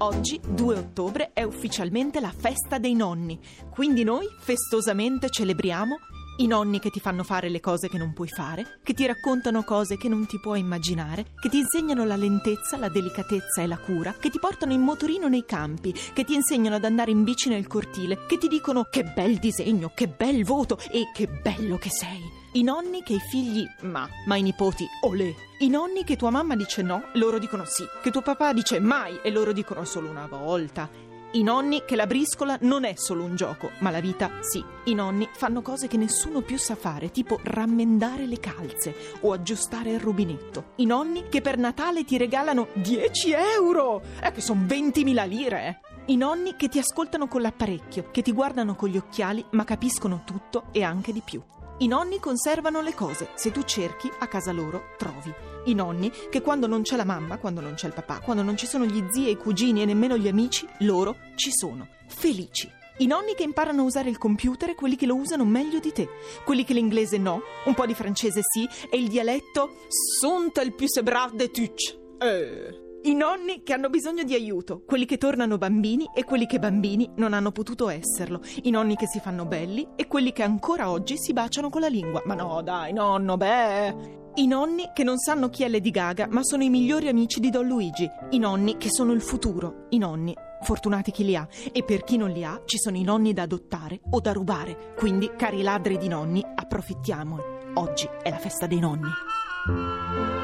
Oggi, 2 ottobre, è ufficialmente la festa dei nonni, quindi noi festosamente celebriamo i nonni che ti fanno fare le cose che non puoi fare, che ti raccontano cose che non ti puoi immaginare, che ti insegnano la lentezza, la delicatezza e la cura, che ti portano in motorino nei campi, che ti insegnano ad andare in bici nel cortile, che ti dicono che bel disegno, che bel voto e che bello che sei. I nonni che i figli ma i nipoti olè. I nonni che tua mamma dice no, loro dicono sì, che tuo papà dice mai e loro dicono solo una volta. I nonni che la briscola non è solo un gioco, ma la vita sì. I nonni fanno cose che nessuno più sa fare, tipo rammendare le calze o aggiustare il rubinetto. I nonni che per Natale ti regalano 10 euro, che sono 20.000 lire. I nonni che ti ascoltano con l'apparecchio, che ti guardano con gli occhiali, ma capiscono tutto e anche di più. I nonni conservano le cose, se tu cerchi a casa loro trovi. I nonni che quando non c'è la mamma, quando non c'è il papà, quando non ci sono gli zii e i cugini e nemmeno gli amici, loro ci sono, felici. I nonni che imparano a usare il computer e quelli che lo usano meglio di te, quelli che l'inglese no, un po' di francese sì e il dialetto «Sunt il più sebrat de tuc». I nonni che hanno bisogno di aiuto, quelli che tornano bambini e quelli che bambini non hanno potuto esserlo, i nonni che si fanno belli e quelli che ancora oggi si baciano con la lingua. Ma no, dai, nonno, beh! I nonni che non sanno chi è Lady Gaga, ma sono i migliori amici di Don Luigi. I nonni che sono il futuro. I nonni, fortunati chi li ha, e per chi non li ha ci sono i nonni da adottare o da rubare. Quindi, cari ladri di nonni, approfittiamone. Oggi è la festa dei nonni.